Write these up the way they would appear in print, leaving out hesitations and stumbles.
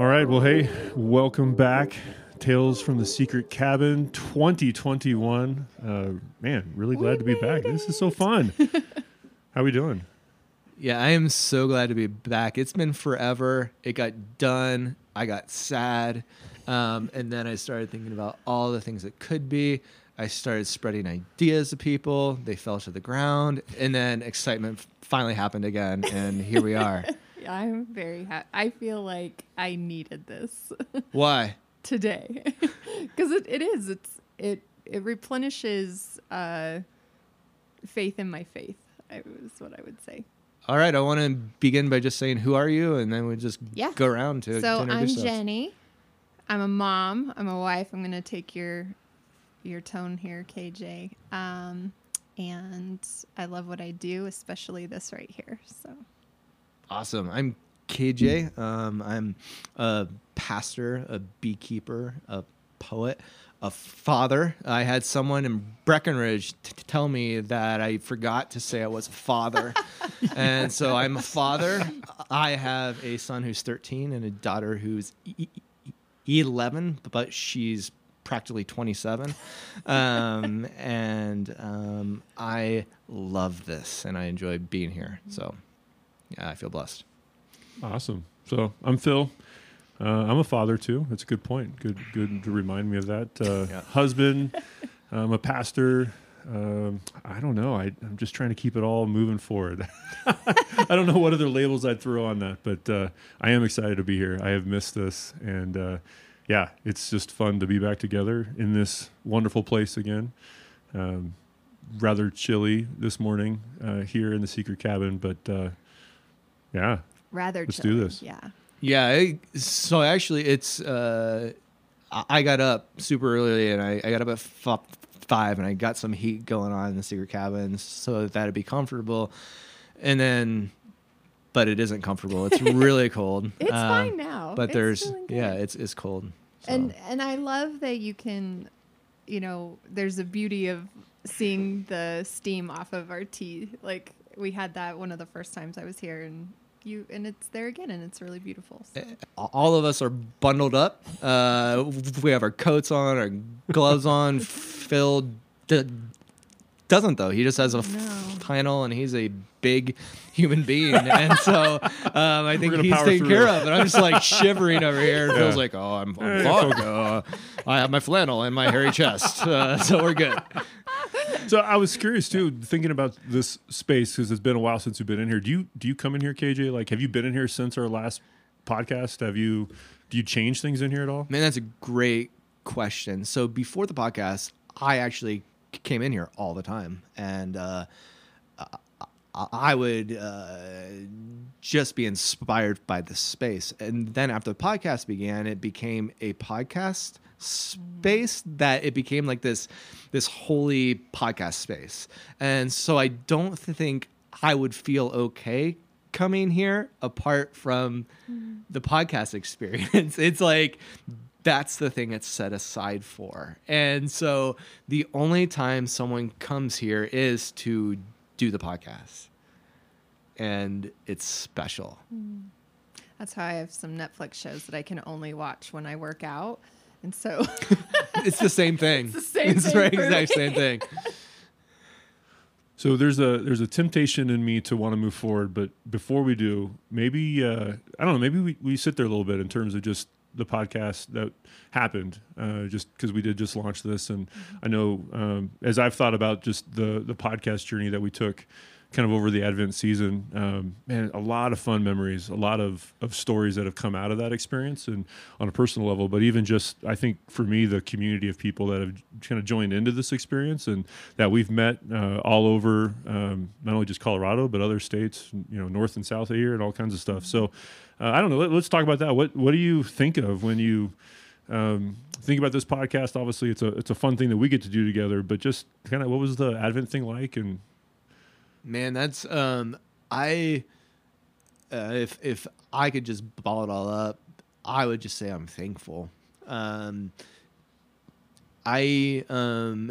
All right. Well, hey, welcome back. Tales from the Secret Cabin 2021. Man, really glad to be back. This is so fun. How we doing? Yeah, I am so glad to be back. It's been forever. It got done. I got sad. And then I started thinking about all the things it could be. I started spreading ideas to people. They fell to the ground. And then excitement finally happened again. And here we are. Yeah, I'm very happy. I feel like I needed this. Why? Today. Because it replenishes faith in my faith, is what I would say. All right, I want to begin by just saying, who are you? And then we just go around to introduce yourself. So I'm Jenny. I'm a mom. I'm a wife. I'm going to take your tone here, KJ. And I love what I do, especially this right here. So awesome. I'm KJ. I'm a pastor, a beekeeper, a poet, a father. I had someone in Breckenridge tell me that I forgot to say I was a father. And so I'm a father. I have a son who's 13 and a daughter who's 11, but she's practically 27. And I love this and I enjoy being here. So yeah, I feel blessed. Awesome. So I'm Phil. I'm a father too. That's a good point. Good to remind me of that. Husband. I'm a pastor. I don't know. I'm just trying to keep it all moving forward. I don't know what other labels I'd throw on that, but I am excited to be here. I have missed this, and it's just fun to be back together in this wonderful place again. Rather chilly this morning here in the Secret Cabin, but yeah. Let's do this. Yeah. So actually, it's I got up super early, and I got up at 5, and I got some heat going on in the Secret Cabin, so that it'd be comfortable. And then, but it isn't comfortable. It's really cold. It's fine now. But it's cold. So. And I love that you can, there's a beauty of seeing the steam off of our tea. Like we had that one of the first times I was here, and it's there again, and it's really beautiful. So. All of us are bundled up. We have our coats on, our gloves on. Phil doesn't, though. He just has a flannel, and he's a big human being. And so I think he's taken care of. And I'm just like shivering over here. And Phil's like, oh, I'm fog. I have my flannel and my hairy chest. So we're good. So I was curious too, thinking about this space, because it's been a while since you've been in here. Do you come in here, KJ? Like, have you been in here since our last podcast? Do you change things in here at all? Man, that's a great question. So before the podcast, I actually came in here all the time, and I would just be inspired by the space. And then after the podcast began, it became a podcast space that it became like this holy podcast space. And so I don't think I would feel okay coming here apart from the podcast experience. It's like that's the thing it's set aside for. And so the only time someone comes here is to do the podcast. And it's special. That's how I have some Netflix shows that I can only watch when I work out. And so it's the same thing. It's the same thing. It's the exact same thing. So there's a temptation in me to want to move forward, but before we do, maybe I don't know, maybe we sit there a little bit in terms of just the podcast that happened, just because we did just launch this, and I know as I've thought about just the podcast journey that we took, kind of over the Advent season, man, a lot of fun memories, a lot of stories that have come out of that experience, and on a personal level, but even just, I think for me, the community of people that have kind of joined into this experience and that we've met all over, not only just Colorado, but other states, north and south of here and all kinds of stuff. So I don't know. Let's talk about that. What do you think of when you think about this podcast? Obviously, it's a fun thing that we get to do together, but just kind of what was the Advent thing like? And man, that's if I could just ball it all up, I would just say I'm thankful. I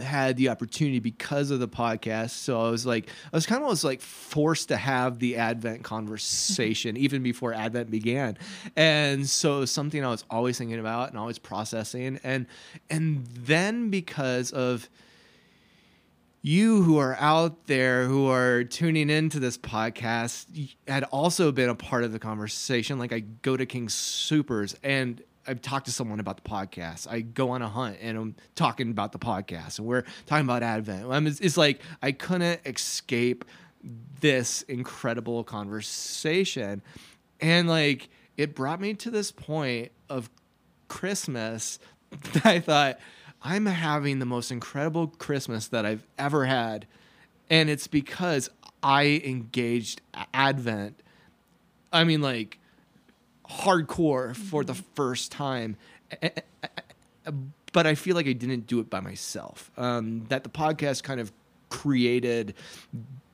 had the opportunity because of the podcast. So I was like, I was kind of almost like forced to have the Advent conversation even before Advent began. And so it was something I was always thinking about and always processing. And then because of you who are out there who are tuning into this podcast had also been a part of the conversation. Like I go to King Soopers and I've talked to someone about the podcast. I go on a hunt and I'm talking about the podcast and we're talking about Advent. It's like I couldn't escape this incredible conversation. And like it brought me to this point of Christmas that I thought, I'm having the most incredible Christmas that I've ever had. And it's because I engaged Advent. I mean, like, hardcore for the first time. But I feel like I didn't do it by myself. That the podcast kind of created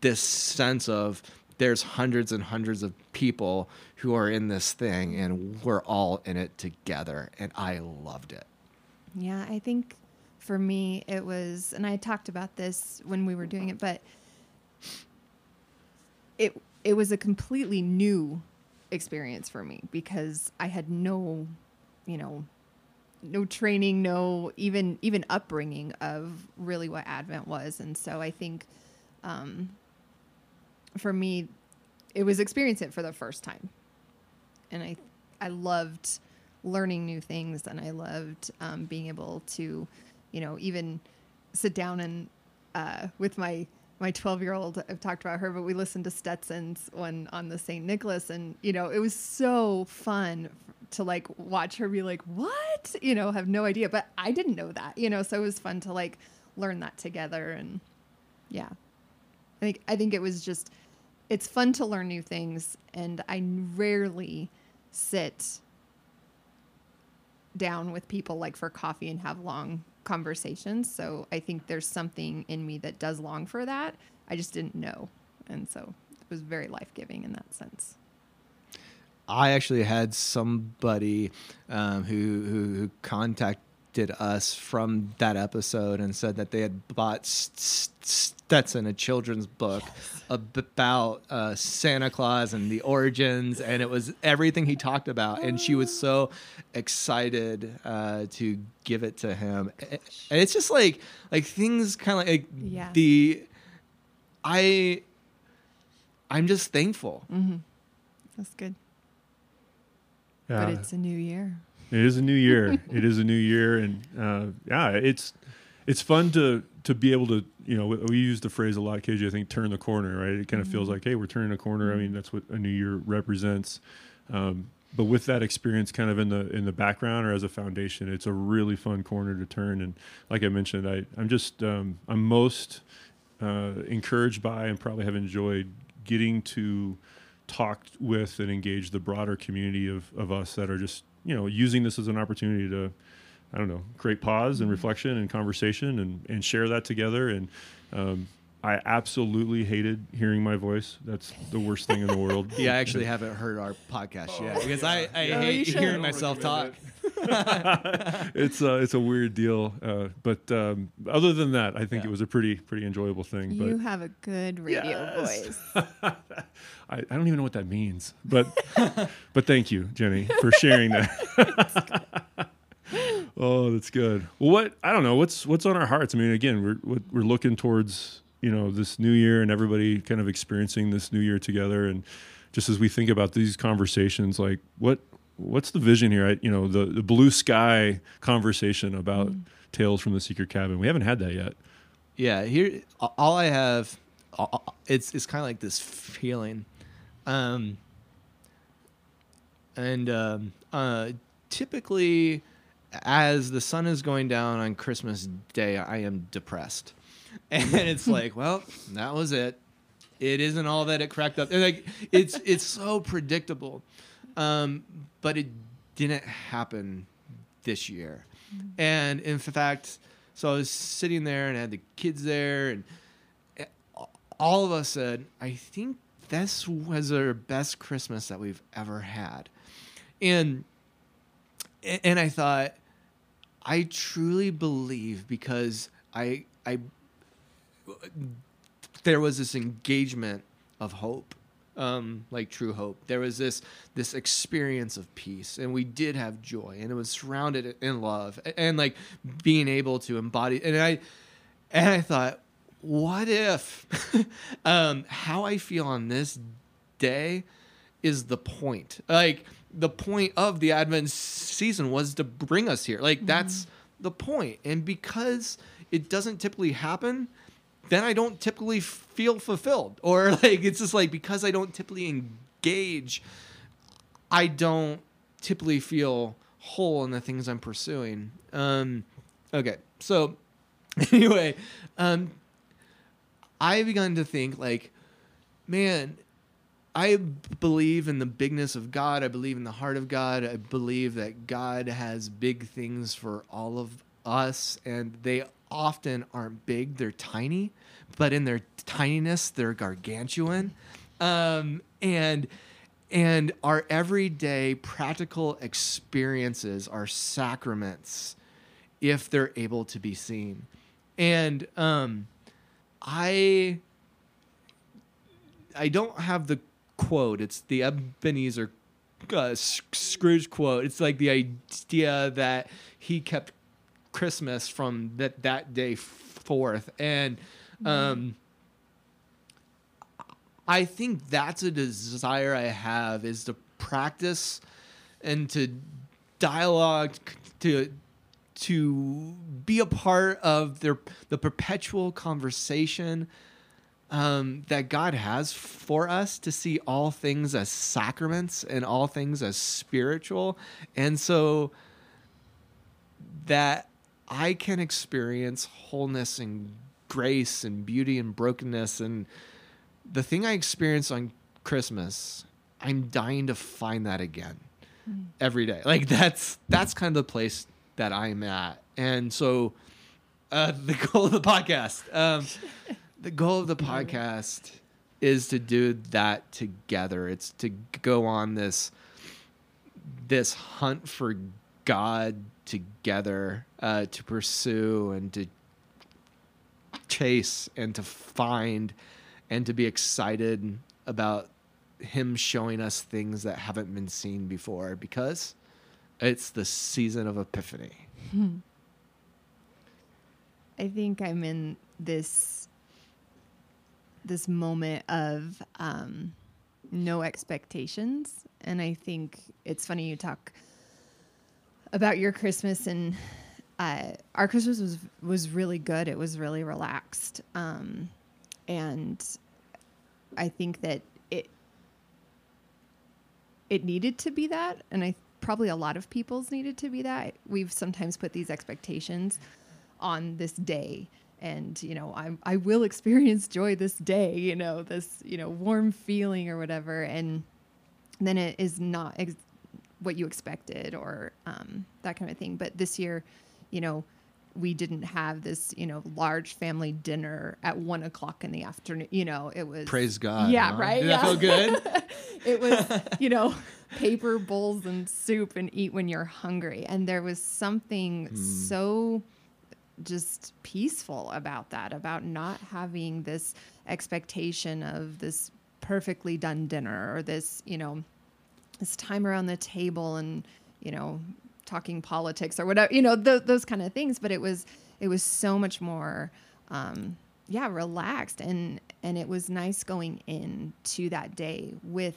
this sense of there's hundreds and hundreds of people who are in this thing, and we're all in it together. And I loved it. Yeah, I think for me it was, and I talked about this when we were doing it, but it was a completely new experience for me because I had no, no training, no even upbringing of really what Advent was. And so I think for me it was experiencing it for the first time. And I loved learning new things, and I loved being able to, even sit down and with my 12-year-old. I've talked about her, but we listened to Stetson's one on the St. Nicholas, and it was so fun to like watch her be like, "What?" Have no idea, but I didn't know that, So it was fun to like learn that together, and yeah, I think it was just it's fun to learn new things, and I rarely sit down with people like for coffee and have long conversations. So I think there's something in me that does long for that. I just didn't know. And so it was very life-giving in that sense. I actually had somebody who contacted us from that episode and said that they had bought Stetson, a children's book about Santa Claus and the origins, and it was everything he talked about. And she was so excited to give it to him. And it's just like things kind of like yeah. I'm just thankful. Mm-hmm. That's good. Yeah. But it's a new year. It is a new year. And it's fun to be able to, we use the phrase a lot, KJ, I think, turn the corner, right? It kind of feels like, hey, we're turning a corner. I mean, that's what a new year represents. But with that experience kind of in the background or as a foundation, it's a really fun corner to turn. And like I mentioned, I'm most encouraged by and probably have enjoyed getting to talk with and engage the broader community of us that are just, using this as an opportunity to, create pause and reflection and conversation and share that together. And I absolutely hated hearing my voice. That's the worst thing in the world. Yeah, I actually haven't heard our podcast yet because I hate hearing myself talk. It's a weird deal. But other than that, I think it was a pretty enjoyable thing. You have a good radio voice. I don't even know what that means. But thank you, Jenny, for sharing that. Oh, that's good. Well, I don't know what's on our hearts. I mean, again, we're looking towards, this new year and everybody kind of experiencing this new year together. And just as we think about these conversations, like what's the vision here? The blue sky conversation about Tales from the Secret Cabin. We haven't had that yet. Yeah. Here, all I have, it's kind of like this feeling. Typically, as the sun is going down on Christmas Day, I am depressed. And it's like, well, that was it. It isn't all that it cracked up. And like, it's so predictable. But it didn't happen this year. And in fact, so I was sitting there and I had the kids there. And all of us said, I think this was our best Christmas that we've ever had. And I thought, I truly believe because I there was this engagement of hope, like true hope. There was this experience of peace, and we did have joy, and it was surrounded in love, and like being able to embody. And I thought, what if how I feel on this day is the point? Like the point of the Advent season was to bring us here. Like that's the point. And because it doesn't typically happen, then I don't typically feel fulfilled, or like, it's just like, because I don't typically engage, I don't typically feel whole in the things I'm pursuing. Okay. So anyway, I've begun to think like, man, I believe in the bigness of God. I believe in the heart of God. I believe that God has big things for all of us, and they often aren't big. They're tiny, but in their tininess, they're gargantuan. And our everyday practical experiences are sacraments if they're able to be seen. And I don't have the quote. It's the Ebenezer Scrooge quote. It's like the idea that he kept Christmas from that day forth. And I think that's a desire I have, is to practice and to dialogue, to be a part of the perpetual conversation that God has for us, to see all things as sacraments and all things as spiritual. And so that I can experience wholeness and grace and beauty and brokenness. And the thing I experienced on Christmas, I'm dying to find that again every day. Like that's kind of the place that I'm at. And so the goal of the podcast, the goal of the podcast is to do that together. It's to go on this hunt for God together, to pursue and to chase and to find and to be excited about him showing us things that haven't been seen before, because it's the season of Epiphany. I think I'm in this moment of no expectations. And I think it's funny you talk about your Christmas, and our Christmas was really good. It was really relaxed. And I think that it needed to be that. And probably a lot of people's needed to be that. We've sometimes put these expectations on this day. And, you know, I will experience joy this day, you know, this, you know, warm feeling or whatever. And then it is not what you expected, or that kind of thing. But this year, you know, we didn't have this, you know, large family dinner at 1:00 in the afternoon. You know, it was... Praise God. Yeah, huh? Right? Did that feel good? It was, you know, paper bowls and soup and eat when you're hungry. And there was something so... just peaceful about that, about not having this expectation of this perfectly done dinner, or this, you know, this time around the table and, you know, talking politics or whatever, you know, those kind of things. But it was so much more, relaxed. And it was nice going into that day with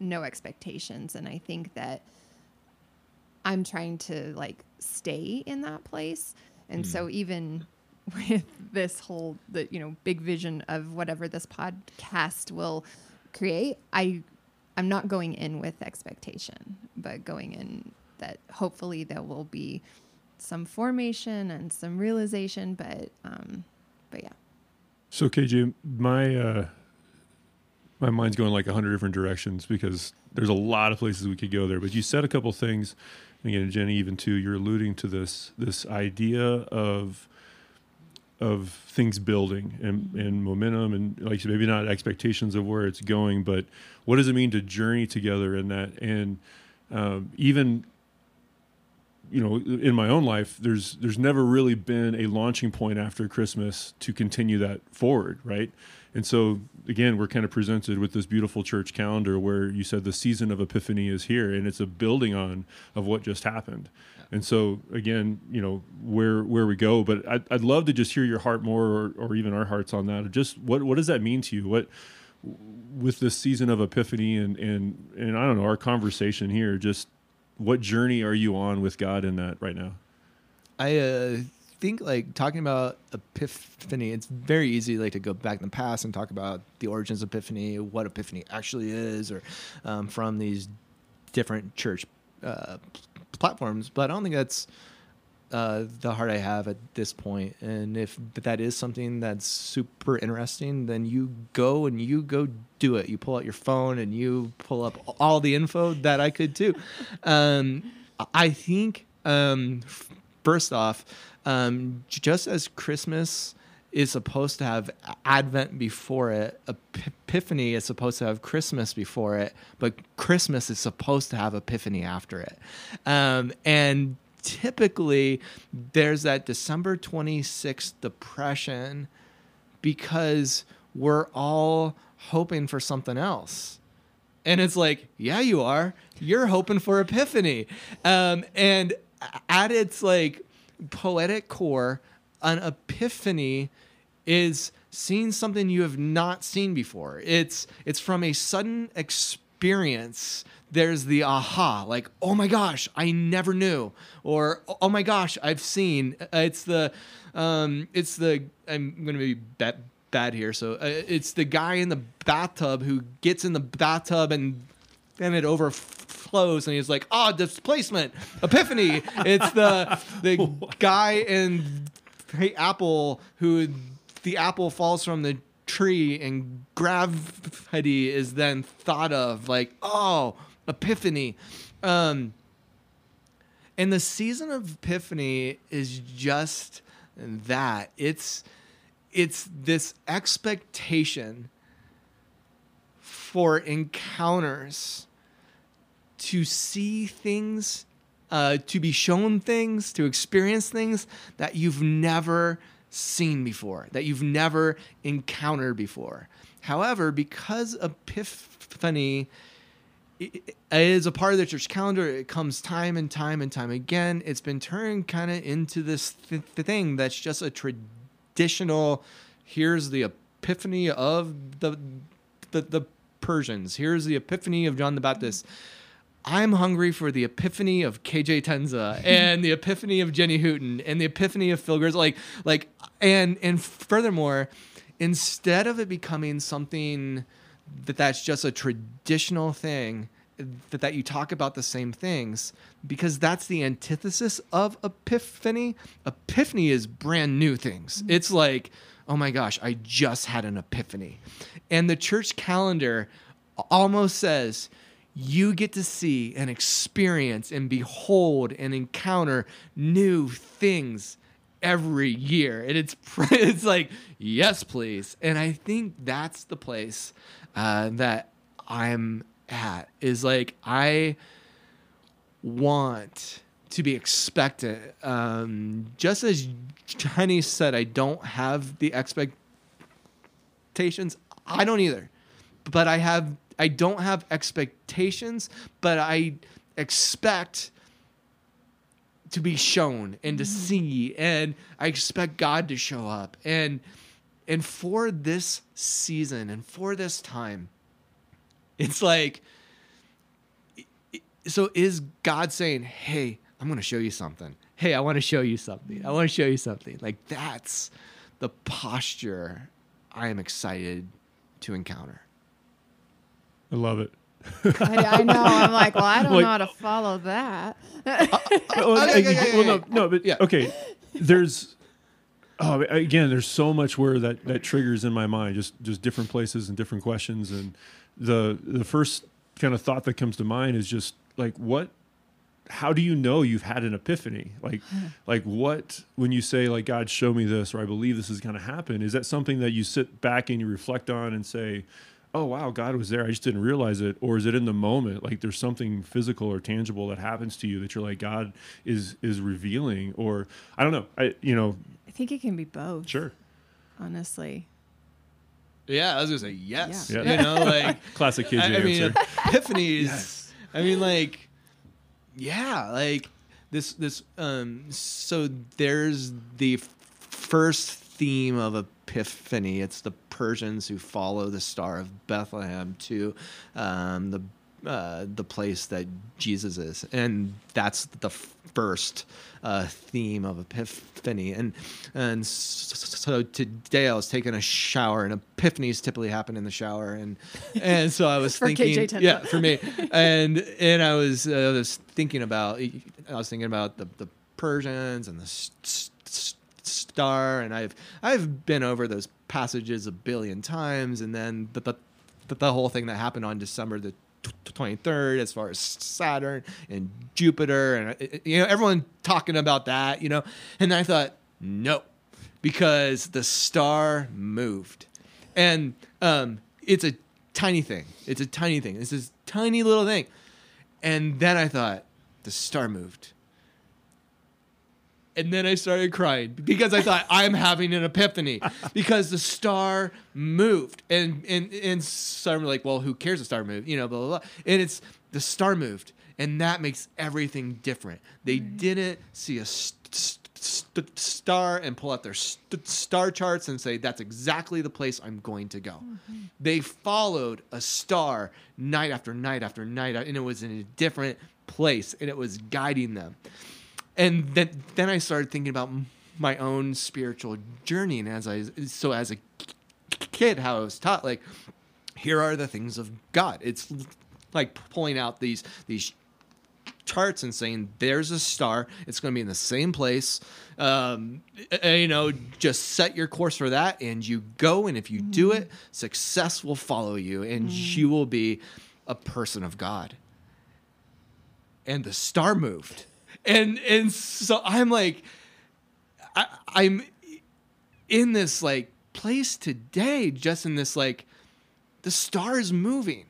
no expectations. And I think that I'm trying to like stay in that place. And so even with this whole, you know, big vision of whatever this podcast will create, I'm not going in with expectation, but going in that hopefully there will be some formation and some realization, but yeah. So KJ, my mind's going like 100 different directions, because there's a lot of places we could go there, but you said a couple things. Again, Jenny, even too, you're alluding to this idea of things building and momentum, and like maybe not expectations of where it's going, but what does it mean to journey together in that? And even you know, in my own life, there's never really been a launching point after Christmas to continue that forward, right? And so, again, we're kind of presented with this beautiful church calendar where you said the season of Epiphany is here, and it's a building on of what just happened. Yeah. And so, again, you know, where we go. But I'd love to just hear your heart more, or even our hearts on that. Just what does that mean to you? What with this season of Epiphany and I don't know, our conversation here, just what journey are you on with God in that right now? I think like talking about Epiphany, it's very easy like to go back in the past and talk about the origins of Epiphany, what Epiphany actually is, or from these different church platforms. But I don't think that's the heart I have at this point. And if that is something that's super interesting, then you go do it. You pull out your phone and you pull up all the info that I could too. I think, first off, just as Christmas is supposed to have Advent before it, Epiphany is supposed to have Christmas before it, but Christmas is supposed to have Epiphany after it. And typically, there's that December 26th depression because we're all hoping for something else. And it's like, yeah, you are. You're hoping for Epiphany. And at its like poetic core, an epiphany is seeing something you have not seen before. It's from a sudden experience. There's the aha, like, oh my gosh, I never knew, or oh my gosh, I've seen. It's the I'm gonna be bad here. So it's the guy in the bathtub who gets in the bathtub and then it overflows, and he's like, ah, oh, displacement, epiphany. It's the guy in the apple who the apple falls from the tree and gravity is then thought of, like, oh. Epiphany. And the season of Epiphany is just that. It's this expectation for encounters, to see things, to be shown things, to experience things that you've never seen before, that you've never encountered before. However, because Epiphany it is a part of the church calendar, it comes time and time and time again. It's been turned kind of into this thing that's just a traditional, here's the epiphany of the Persians. Here's the epiphany of John the Baptist. I'm hungry for the epiphany of KJ Tenza and the epiphany of Jenny Hooten and the epiphany of Phil Gers. And furthermore, instead of it becoming something that's just a traditional thing, that you talk about the same things, because that's the antithesis of Epiphany. Epiphany is brand new things. It's like, oh my gosh, I just had an epiphany. And the church calendar almost says, you get to see and experience and behold and encounter new things every year. And it's like, yes, please. And I think that's the place that I'm at, is like, I want to be expectant. Just as Jenny said, I don't have the expectations. I don't either, but I don't have expectations, but I expect to be shown and to see, and I expect God to show up. And for this season and for this time, it's like, so is God saying, hey, I'm going to show you something. Hey, I want to show you something. I want to show you something. Like, that's the posture I am excited to encounter. I love it. I know. I'm like, well, I don't know how to follow that. Okay. There's... Oh, again, there's so much where that triggers in my mind, just different places and different questions. And the first kind of thought that comes to mind is just like, how do you know you've had an epiphany? Like what, when you say like, God, show me this, or I believe this is going to happen, is that something that you sit back and you reflect on and say, oh, wow, God was there, I just didn't realize it? Or is it in the moment, like there's something physical or tangible that happens to you that you're like, God is revealing? Or I don't know. I think it can be both. Sure. Honestly. Yeah, I was going to say yes. Yeah. You know, like classic KJ answer. I mean, epiphanies. Yes. I mean, like, yeah, like this. So there's the first theme of Epiphany. It's the Persians who follow the Star of Bethlehem to the place that Jesus is, and that's the first theme of Epiphany. And so today I was taking a shower, and epiphanies typically happen in the shower, and so I was thinking, KJ Tenza. Yeah, for me, and I was thinking about the Persians and the Star, and I've been over those passages a billion times, and then the whole thing that happened on December the 23rd, as far as Saturn and Jupiter, and everyone talking about that, and I thought no, because the star moved, and it's a tiny thing, it's this tiny little thing, and then I thought the star moved. And then I started crying because I thought I'm having an epiphany because the star moved. And so I'm like, well, who cares? The star moved, blah, blah, blah. And it's the star moved. And that makes everything different. They didn't see a star and pull out their star charts and say, that's exactly the place I'm going to go. Mm-hmm. They followed a star night after night after night. And it was in a different place. And it was guiding them. And then I started thinking about my own spiritual journey, and as a kid, how I was taught, like, here are the things of God. It's like pulling out these charts and saying, "There's a star. It's going to be in the same place. Just set your course for that, and you go. And if you do it, success will follow you, and you will be a person of God." And the star moved. And so I'm like, I'm in this like place today, just in this like, the star is moving.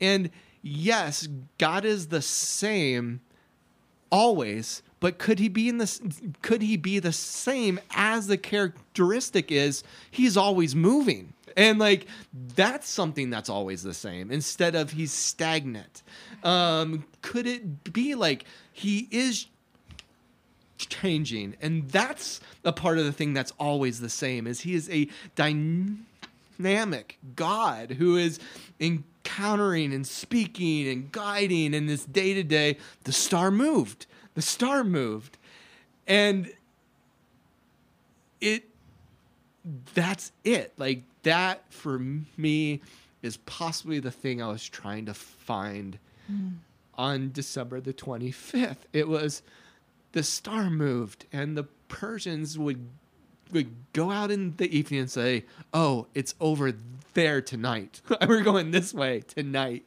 And yes, God is the same always, but could he be the same as the characteristic is he's always moving? And like, that's something that's always the same instead of he's stagnant. Could it be like he is changing? And that's a part of the thing that's always the same, is he is a dynamic God who is encountering and speaking and guiding in this day to day. The star moved. And that's it. Like, that for me is possibly the thing I was trying to find on December the 25th. It was the star moved, and the Persians would go out in the evening and say, "Oh, it's over there tonight. We're going this way tonight,"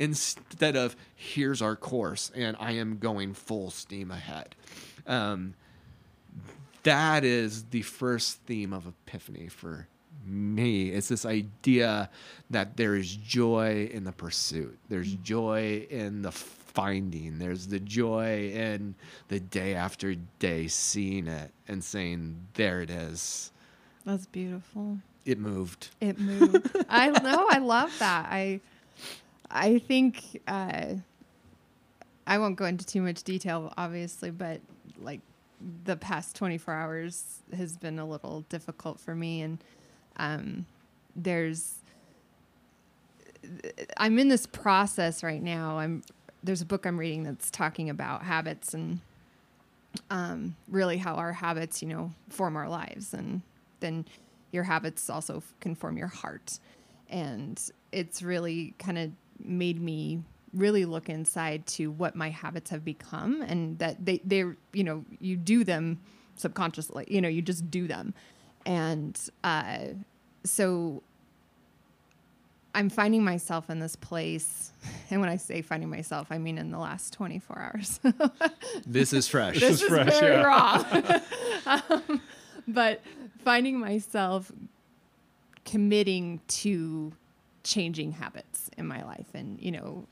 instead of here's our course and I am going full steam ahead. That is the first theme of Epiphany for me. It's this idea that there is joy in the pursuit. There's joy in the finding. There's the joy in the day after day, seeing it and saying, there it is. That's beautiful. It moved. I know. I love that. I think, I won't go into too much detail, obviously, but like, the past 24 hours has been a little difficult for me. And I'm in this process right now. There's a book I'm reading that's talking about habits and really how our habits, form our lives. And then your habits also can form your heart. And it's really kind of made me really look inside to what my habits have become, and that they're, you do them subconsciously, you just do them. And so I'm finding myself in this place. And when I say finding myself, I mean in the last 24 hours. This is fresh. This is fresh, very raw. But finding myself committing to changing habits in my life and, you know,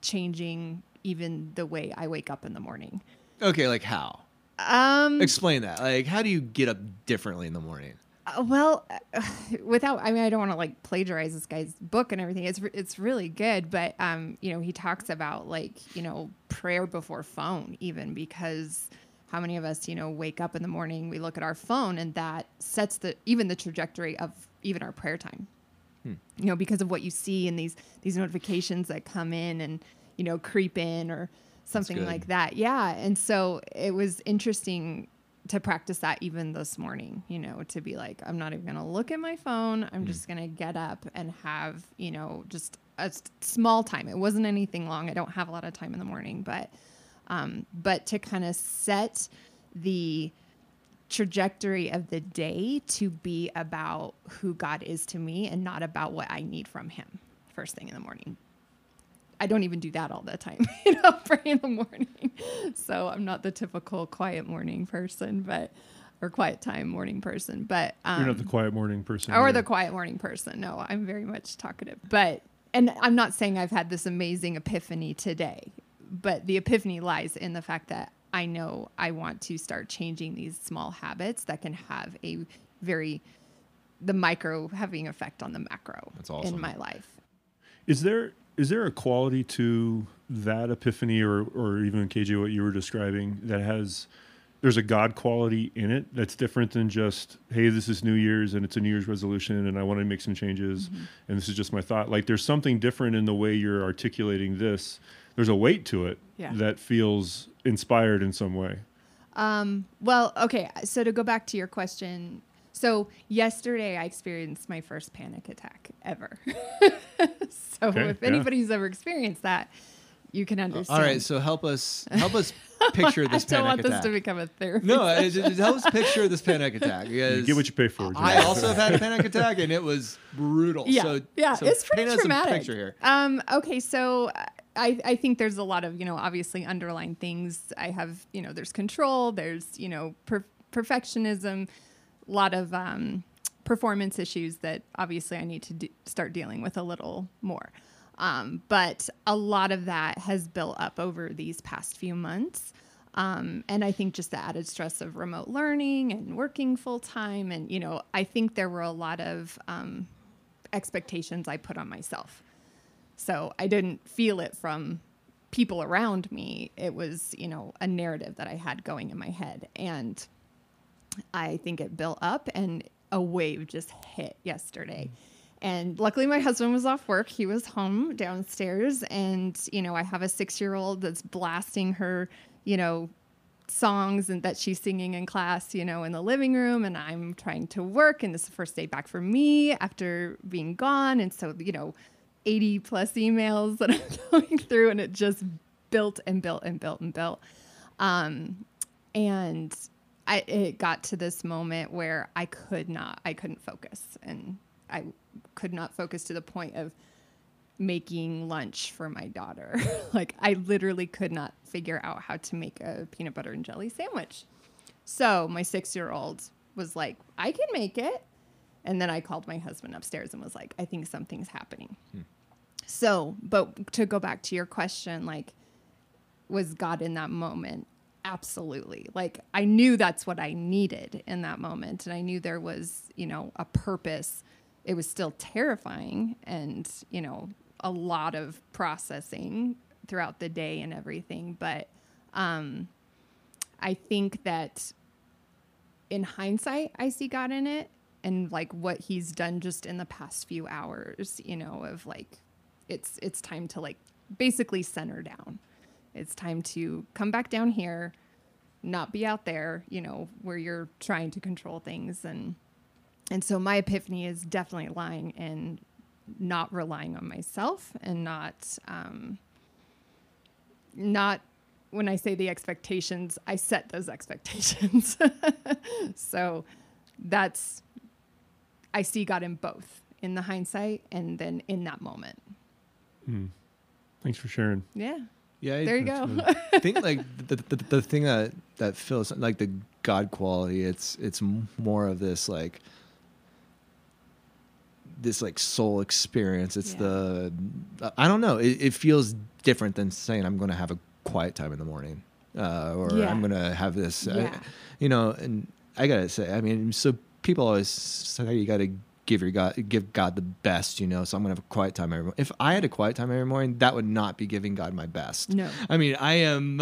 changing even the way I wake up in the morning. Okay, like how? Explain that. Like, how do you get up differently in the morning? Well, I don't want to like plagiarize this guy's book and everything. It's really good. But, you know, he talks about like, you know, prayer before phone even, because how many of us, you know, wake up in the morning, we look at our phone, and that sets the trajectory of even our prayer time, you know, because of what you see in these notifications that come in and, you know, creep in or something like that. Yeah. And so it was interesting to practice that even this morning, you know, to be like, I'm not even going to look at my phone. I'm just going to get up and have, you know, just a small time. It wasn't anything long. I don't have a lot of time in the morning, but to kind of set the trajectory of the day to be about who God is to me and not about what I need from him first thing in the morning. I don't even do that all the time, you know, pray in the morning. So I'm not the typical quiet morning person, or quiet time morning person, but, you're not the quiet morning person or the quiet morning person. No, I'm very much talkative, and I'm not saying I've had this amazing epiphany today, but the epiphany lies in the fact that I know I want to start changing these small habits that can have the micro having effect on the macro. That's awesome. In my life. Is there a quality to that epiphany or even KJ, what you were describing, that there's a God quality in it that's different than just, hey, this is New Year's and it's a New Year's resolution and I want to make some changes and this is just my thought. Like there's something different in the way you're articulating this. There's a weight to it that feels inspired in some way. Well, okay. So to go back to your question, so yesterday I experienced my first panic attack ever. So if anybody's ever experienced that, you can understand. All right. So help us picture this panic attack. I don't want this to become a therapy. No, just help us picture this panic attack. You get what you pay for. I also have had a panic attack and it was brutal. Yeah. So it's pretty traumatic. Picture here. Okay. So I think there's a lot of, you know, obviously underlying things. I have, you know, there's control, there's, you know, perfectionism, a lot of, performance issues that obviously I need to start dealing with a little more. But a lot of that has built up over these past few months. And I think just the added stress of remote learning and working full time. And, you know, I think there were a lot of, expectations I put on myself. So I didn't feel it from people around me. It was, you know, a narrative that I had going in my head. And I think it built up and a wave just hit yesterday. And luckily my husband was off work. He was home downstairs. And, you know, I have a 6-year-old that's blasting her, you know, songs and that she's singing in class, you know, in the living room. And I'm trying to work. And this is the first day back for me after being gone. And so, you know, 80 plus emails that I'm going through, and it just built and built and built and built. And it got to this moment where I couldn't focus, and I could not focus to the point of making lunch for my daughter. Like I literally could not figure out how to make a peanut butter and jelly sandwich. So my 6-year-old was like, I can make it. And then I called my husband upstairs and was like, I think something's happening. So, but to go back to your question, like, was God in that moment? Absolutely. Like I knew that's what I needed in that moment. And I knew there was, you know, a purpose. It was still terrifying and, you know, a lot of processing throughout the day and everything. But, I think that in hindsight, I see God in it and like what he's done just in the past few hours, you know, of like, it's time to like basically center down. It's time to come back down here, not be out there, you know, where you're trying to control things. And so my epiphany is definitely lying in not relying on myself and not when I say the expectations, I set those expectations. So I see God in both, in the hindsight and then in that moment. Thanks for sharing. Yeah. Yeah, there you go. I think like the thing that feels like the God quality, it's more of this like this like soul experience. It's the, I don't know. It feels different than saying I'm going to have a quiet time in the morning, or I'm going to have this, you know, and I gotta say, I mean, so people always say you got to give God the best, you know, so I'm going to have a quiet time every morning. If I had a quiet time every morning, that would not be giving God my best. No. I mean, I am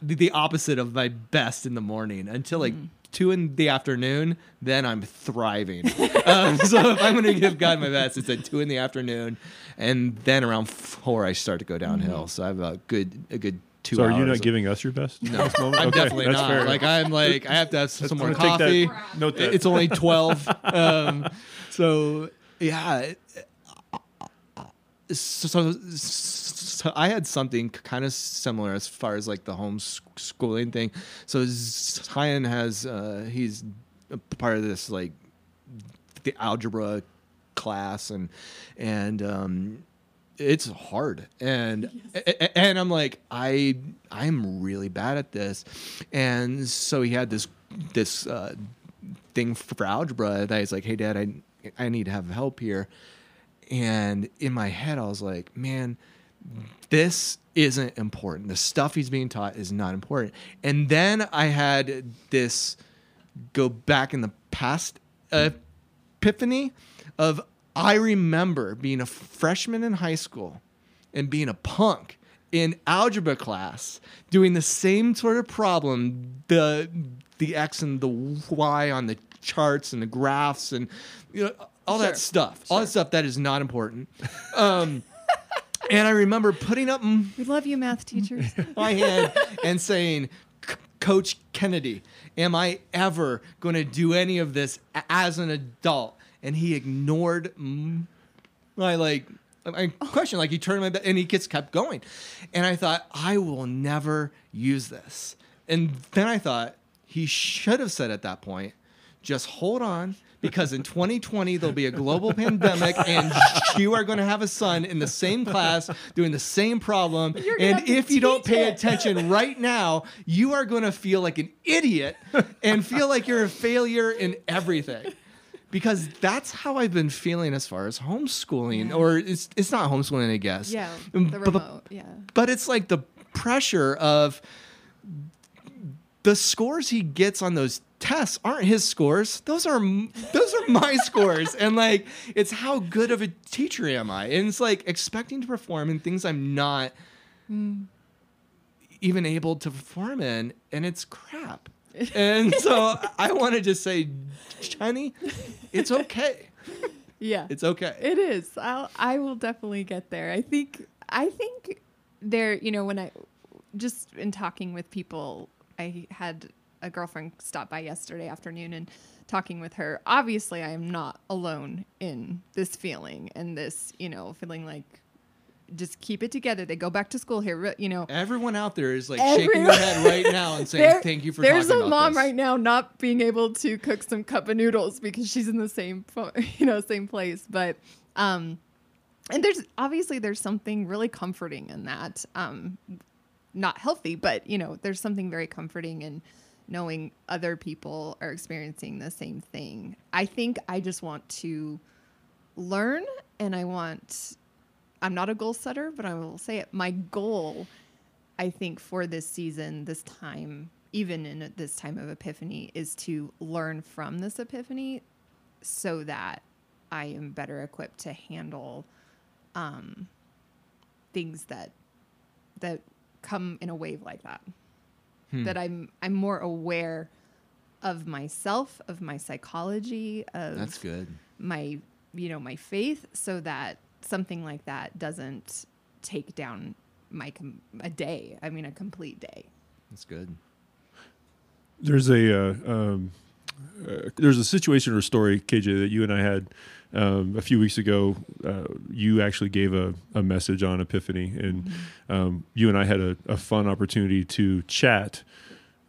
the opposite of my best in the morning until like 2 in the afternoon, then I'm thriving. So if I'm going to give God my best, it's at 2 in the afternoon. And then around 4, I start to go downhill. Mm-hmm. So I have a good 2 hours. So are you not giving us your best? No, I'm definitely not. Fair. Like I have to have some more coffee. Note that. It's only 12. So yeah. So I had something kind of similar as far as like the homeschooling thing. So Zion has, he's a part of this, like the algebra class and it's hard. And I'm like, I'm really bad at this. And so he had this thing for algebra that he's like, hey Dad, I need to have help here. And in my head, I was like, man, this isn't important. The stuff he's being taught is not important. And then I had this go back in the past epiphany of, I remember being a freshman in high school and being a punk in algebra class, doing the same sort of problem, the X and the Y on the charts and the graphs and, you know, all that stuff. All that stuff that is not important. And I remember putting up... we love you, math teachers. ...my hand and saying, Coach Kennedy, am I ever going to do any of this as an adult? And he ignored my, like... I question, like he turned my back and he just kept going. And I thought, I will never use this. And then I thought, he should have said at that point, just hold on, because in 2020 there'll be a global pandemic and you are going to have a son in the same class doing the same problem. And if you don't pay attention right now, you are going to feel like an idiot and feel like you're a failure in everything. Because that's how I've been feeling as far as homeschooling, or it's not homeschooling, I guess. Yeah, the remote, But it's like the pressure of the scores he gets on those tests aren't his scores. Those are my scores. And like, it's how good of a teacher am I? And it's like expecting to perform in things I'm not even able to perform in, and it's crap. And so I want to just say, Jenny, it's okay. Yeah. It's okay. It is. I will definitely get there. I think there, you know, when I just in talking with people, I had a girlfriend stop by yesterday afternoon and talking with her, obviously I am not alone in this feeling and this, you know, feeling like just keep it together. They go back to school here, you know. Everyone out there is like shaking their head right now and saying, thank you for talking about this. There's a mom right now not being able to cook some cup of noodles because she's in the same place. But, and there's something really comforting in that. Not healthy, but you know, there's something very comforting in knowing other people are experiencing the same thing. I think I just want to learn, and I'm not a goal setter, but I will say it. My goal, I think, for this season, this time, even in this time of epiphany, is to learn from this epiphany so that I am better equipped to handle things that come in a wave like that. That I'm more aware of myself, of my psychology, of that's good. My, you know, my faith, so that something like that doesn't take down my a complete day. That's good. There's a situation or story, KJ, that you and I had a few weeks ago. You actually gave a message on Epiphany, and you and I had a fun opportunity to chat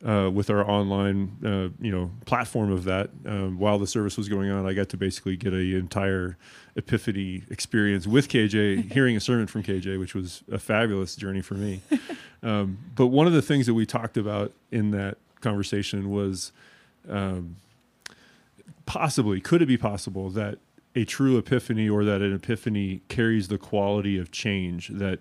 with our online, platform of that. While the service was going on, I got to basically get an entire Epiphany experience with KJ, hearing a sermon from KJ, which was a fabulous journey for me. But one of the things that we talked about in that conversation was, possibly, could it be possible that a true epiphany, or that an epiphany carries the quality of change, that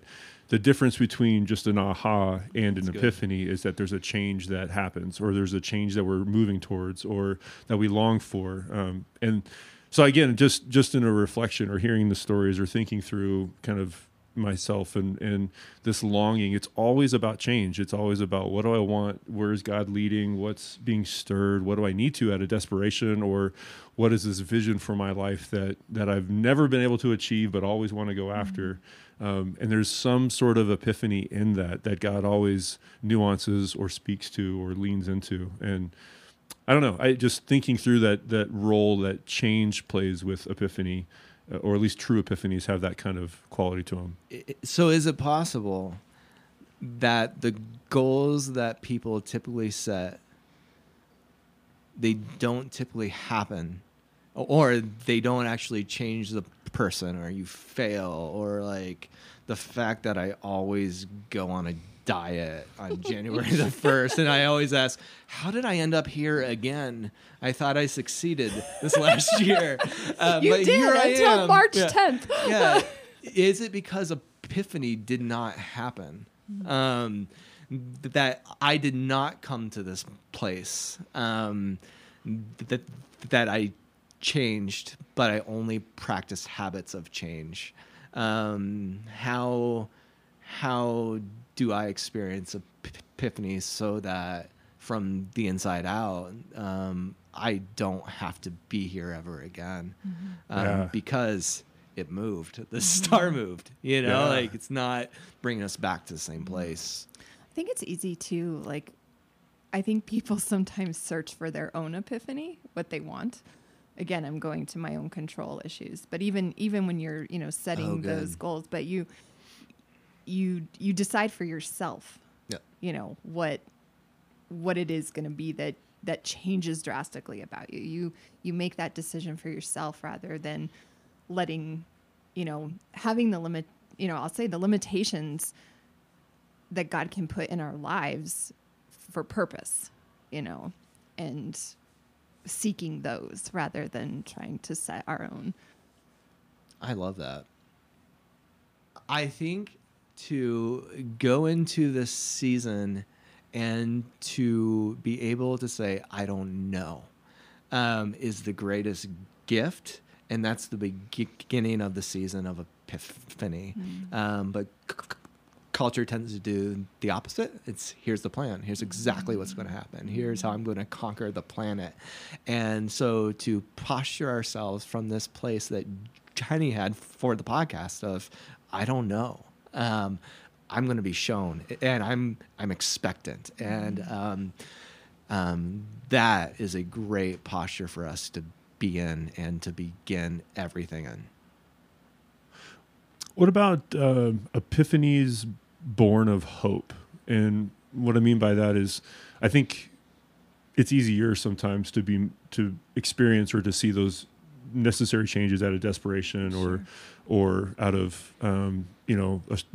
the difference between just an aha and an epiphany is that there's a change that happens, or there's a change that we're moving towards, or that we long for. And so again, just in a reflection or hearing the stories or thinking through kind of myself and this longing, it's always about change. It's always about, what do I want? Where is God leading? What's being stirred? What do I need to out of desperation? Or what is this vision for my life that I've never been able to achieve, but always want to go after? And there's some sort of epiphany in that God always nuances or speaks to or leans into. And I don't know, I just thinking through that role that change plays with epiphany, or at least true epiphanies have that kind of quality to them. So is it possible that the goals that people typically set, they don't typically happen, or they don't actually change the person, or you fail, or like the fact that I always go on a diet on January the 1st, and I always ask, how did I end up here again? I thought I succeeded this last year. But here I am. March 10th. Yeah. Is it because epiphany did not happen? That I did not come to this place, that I changed, but I only practiced habits of change. How do I experience epiphany so that from the inside out, I don't have to be here ever again? Because it moved, the star moved, like it's not bringing us back to the same place. I think it's easy too. Like, I think people sometimes search for their own epiphany, what they want. Again, I'm going to my own control issues, but even when you're, setting those goals, but you decide for yourself, what it is going to be that changes drastically about you. You make that decision for yourself rather than letting, having the limit, I'll say the limitations that God can put in our lives for purpose, and seeking those rather than trying to set our own. I love that. I think to go into this season and to be able to say, I don't know, is the greatest gift. And that's the beginning of the season of epiphany. But culture tends to do the opposite. It's here's the plan. Here's exactly what's going to happen. Here's how I'm going to conquer the planet. And so to posture ourselves from this place that Jenny had for the podcast of, I don't know. I'm going to be shown, and I'm expectant, and that is a great posture for us to be in and to begin everything in. What about epiphanies born of hope? And what I mean by that is, I think it's easier sometimes to experience or to see those necessary changes out of desperation or out of a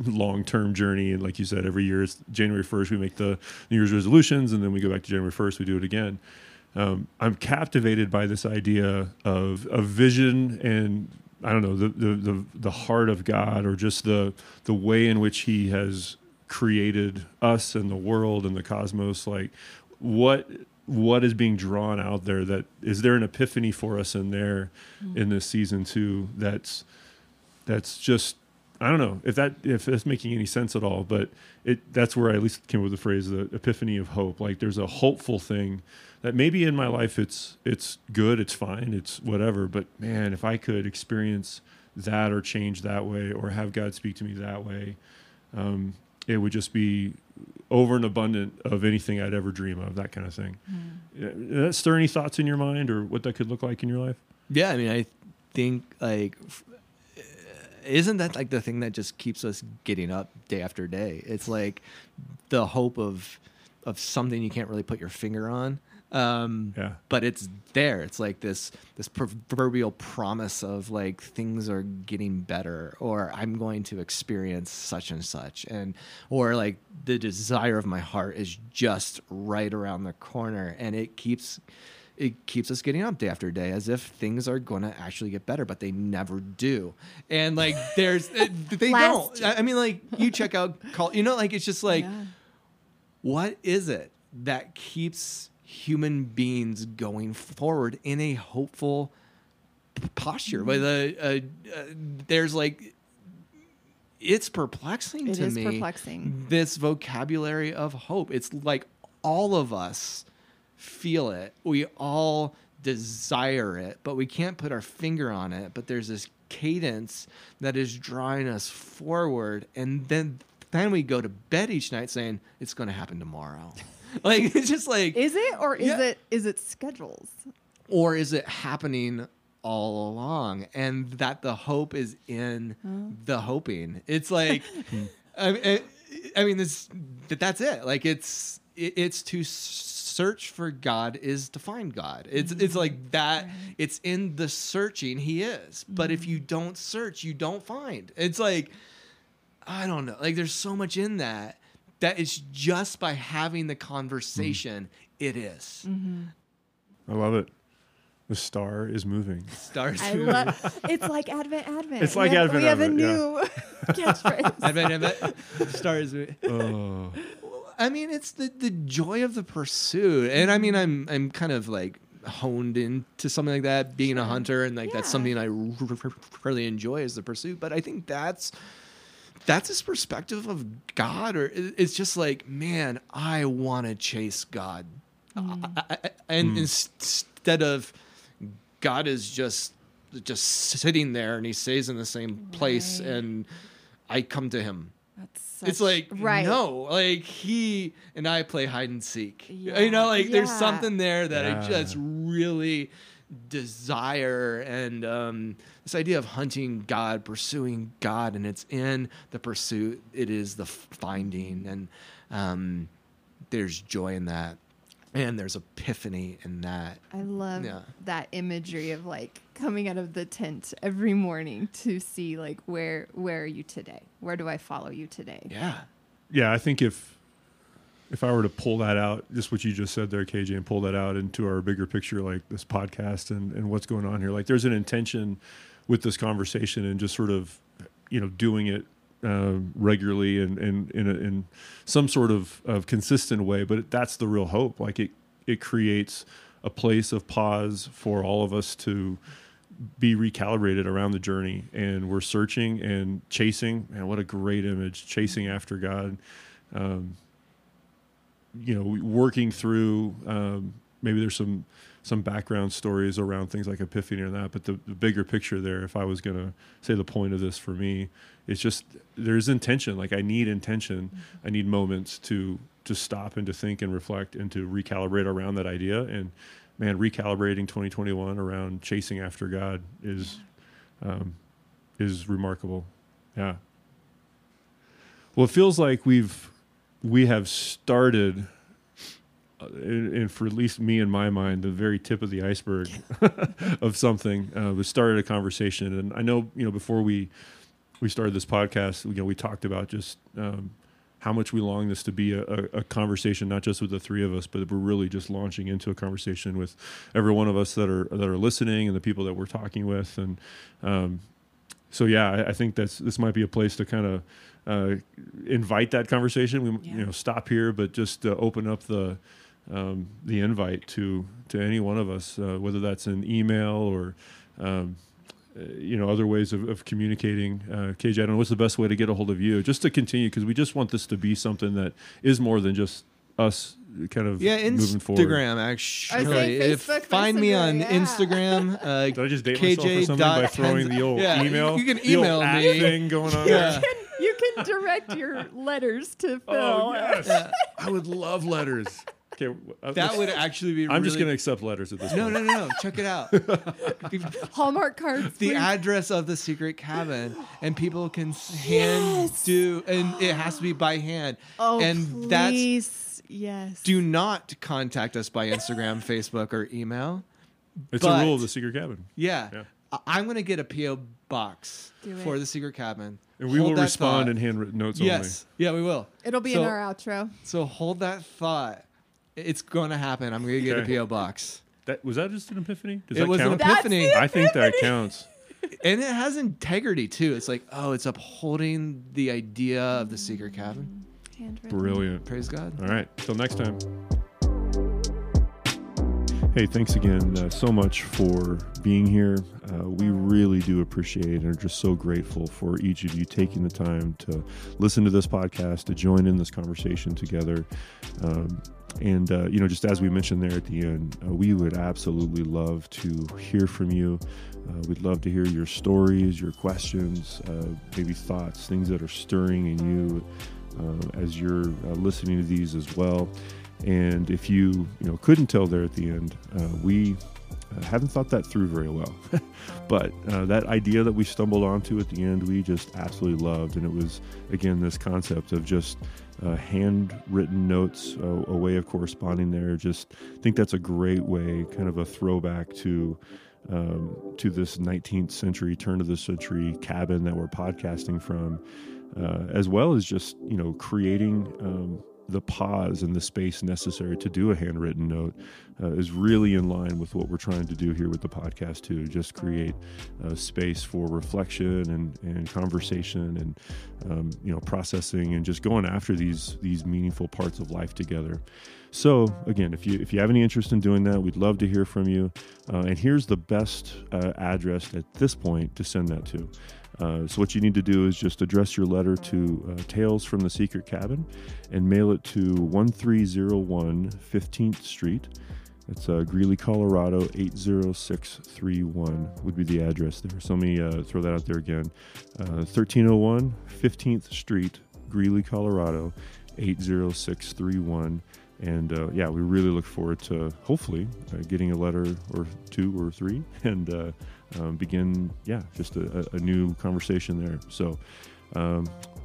long-term journey. And like you said, every year it's January 1st we make the New Year's resolutions, and then we go back to January 1st we do it again. I'm captivated by this idea of a vision, and I don't know, the heart of God, or just the way in which He has created us and the world and the cosmos. Like what is being drawn out there? That is there an epiphany for us in there in this season too? That's just, I don't know if that's making any sense at all, but that's where I at least came with the phrase, the epiphany of hope. Like there's a hopeful thing that maybe in my life it's good, it's fine, it's whatever, but man, if I could experience that or change that way or have God speak to me that way, it would just be over and abundant of anything I'd ever dream of, that kind of thing. Does that stir any thoughts in your mind or what that could look like in your life? Yeah, I mean, I think like, isn't that like the thing that just keeps us getting up day after day? It's like the hope of something you can't really put your finger on, but it's there. It's like this proverbial promise of like things are getting better, or I'm going to experience such and such, and or like the desire of my heart is just right around the corner, and it keeps it keeps us getting up day after day as if things are going to actually get better, but they never do. And like, there's, they don't. I mean, like, you check out, you know, like, it's just like, yeah. What is it that keeps human beings going forward in a hopeful posture? But there's like, it's perplexing to me. It is perplexing. This vocabulary of hope. It's like all of us feel it. We all desire it, but we can't put our finger on it. But there's this cadence that is drawing us forward. And then we go to bed each night saying, it's going to happen tomorrow. Like, it's just like... Is it? Or is it schedules? Or is it happening all along, and that the hope is in the hoping? It's like, I mean, that's it. Like, it's to search for God is to find God. It's like that. Right. It's in the searching He is. But if you don't search, you don't find. It's like, I don't know. Like, there's so much in that it's just by having the conversation. It is. Mm-hmm. I love it. The star is moving. It's like Advent. It's like Advent. We have a new catchphrase. Advent. Star is moving. Oh. I mean, it's the joy of the pursuit, and I mean, I'm kind of like honed into something like that, being a hunter, and like that's something I really enjoy is the pursuit. But I think that's this perspective of God, or it's just like, man, I want to chase God, instead of God is just sitting there, and He stays in the same place, and I come to Him. It's like, no, like He and I play hide and seek. Yeah. You know, like there's something there that I just really desire, and this idea of hunting God, pursuing God, and it's in the pursuit. It is the finding, and there's joy in that. And there's epiphany in that. I love that imagery of like coming out of the tent every morning to see like where are you today? Where do I follow you today? Yeah. Yeah, I think if I were to pull that out, just what you just said there, KJ, and pull that out into our bigger picture, like this podcast and what's going on here. Like there's an intention with this conversation and just sort of, you know, doing it regularly and in some sort of consistent way, but that's the real hope. Like it creates a place of pause for all of us to be recalibrated around the journey, and we're searching and chasing. Man, what a great image! Chasing after God, working through. Maybe there's some background stories around things like epiphany and that, but the bigger picture there, if I was going to say the point of this for me, it's just there's intention. Like I need intention. Mm-hmm. I need moments to stop and to think and reflect and to recalibrate around that idea. And man, recalibrating 2021 around chasing after God is remarkable. Yeah. Well, it feels like we have started... and for at least me in my mind, the very tip of the iceberg of something. We started a conversation, and I know before we started this podcast, we talked about just how much we long this to be a conversation, not just with the three of us, but we're really just launching into a conversation with every one of us that are listening and the people that we're talking with, and so yeah, I think this might be a place to kind of invite that conversation. We stop here, but just open up the invite to any one of us, whether that's an email or other ways of communicating. KJ, I don't know what's the best way to get a hold of you, just to continue, because we just want this to be something that is more than just us kind of moving forward. Instagram, actually. Facebook, find me on Instagram. Did I just date myself or something by throwing the old email? You can email me. Thing going on. Yeah. You can direct your letters to Phil. Oh, yes. I would love letters. Okay, that would actually be. I'm just going to accept letters at this point. No. Check it out. Hallmark cards. The address of the secret cabin, and people can hand do, and it has to be by hand. Oh, and please, yes. Do not contact us by Instagram, Facebook, or email. It's a rule of the secret cabin. Yeah. I'm going to get a PO box for the secret cabin. And we will respond in handwritten notes only. Yes. Yeah, we will. It'll be in our outro. So hold that thought. It's going to happen. I'm going to get a P.O. box. That was that just an epiphany? Does it that was count? An epiphany. That's the epiphany. I think that counts. And it has integrity too. It's like, oh, it's upholding the idea of the secret cabin. Brilliant. Praise God. All right. Till next time. Hey, thanks again so much for being here. We really do appreciate and are just so grateful for each of you taking the time to listen to this podcast, to join in this conversation together. And just as we mentioned there at the end, we would absolutely love to hear from you. We'd love to hear your stories, your questions, maybe thoughts, things that are stirring in you as you're listening to these as well. And if you couldn't tell there at the end, we haven't thought that through very well. But that idea that we stumbled onto at the end, we just absolutely loved. And it was, again, this concept of just handwritten notes, a way of corresponding there. Just think that's a great way, kind of a throwback to this 19th century, turn of the century cabin that we're podcasting from, as well as just, creating the pause and the space necessary to do a handwritten note is really in line with what we're trying to do here with the podcast too. Just create a space for reflection and conversation and processing and just going after these meaningful parts of life together. So again, if you have any interest in doing that, we'd love to hear from you. And here's the best address at this point to send that to. So what you need to do is just address your letter to Tales from the Secret Cabin and mail it to 1301 15th Street. That's Greeley, Colorado, 80631 would be the address there. So let me throw that out there again. 1301 15th Street, Greeley, Colorado, 80631. And we really look forward to hopefully getting a letter or two or three and begin, just a new conversation there. So, all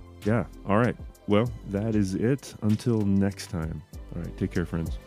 right. Well, that is it. Until next time. All right. Take care, friends.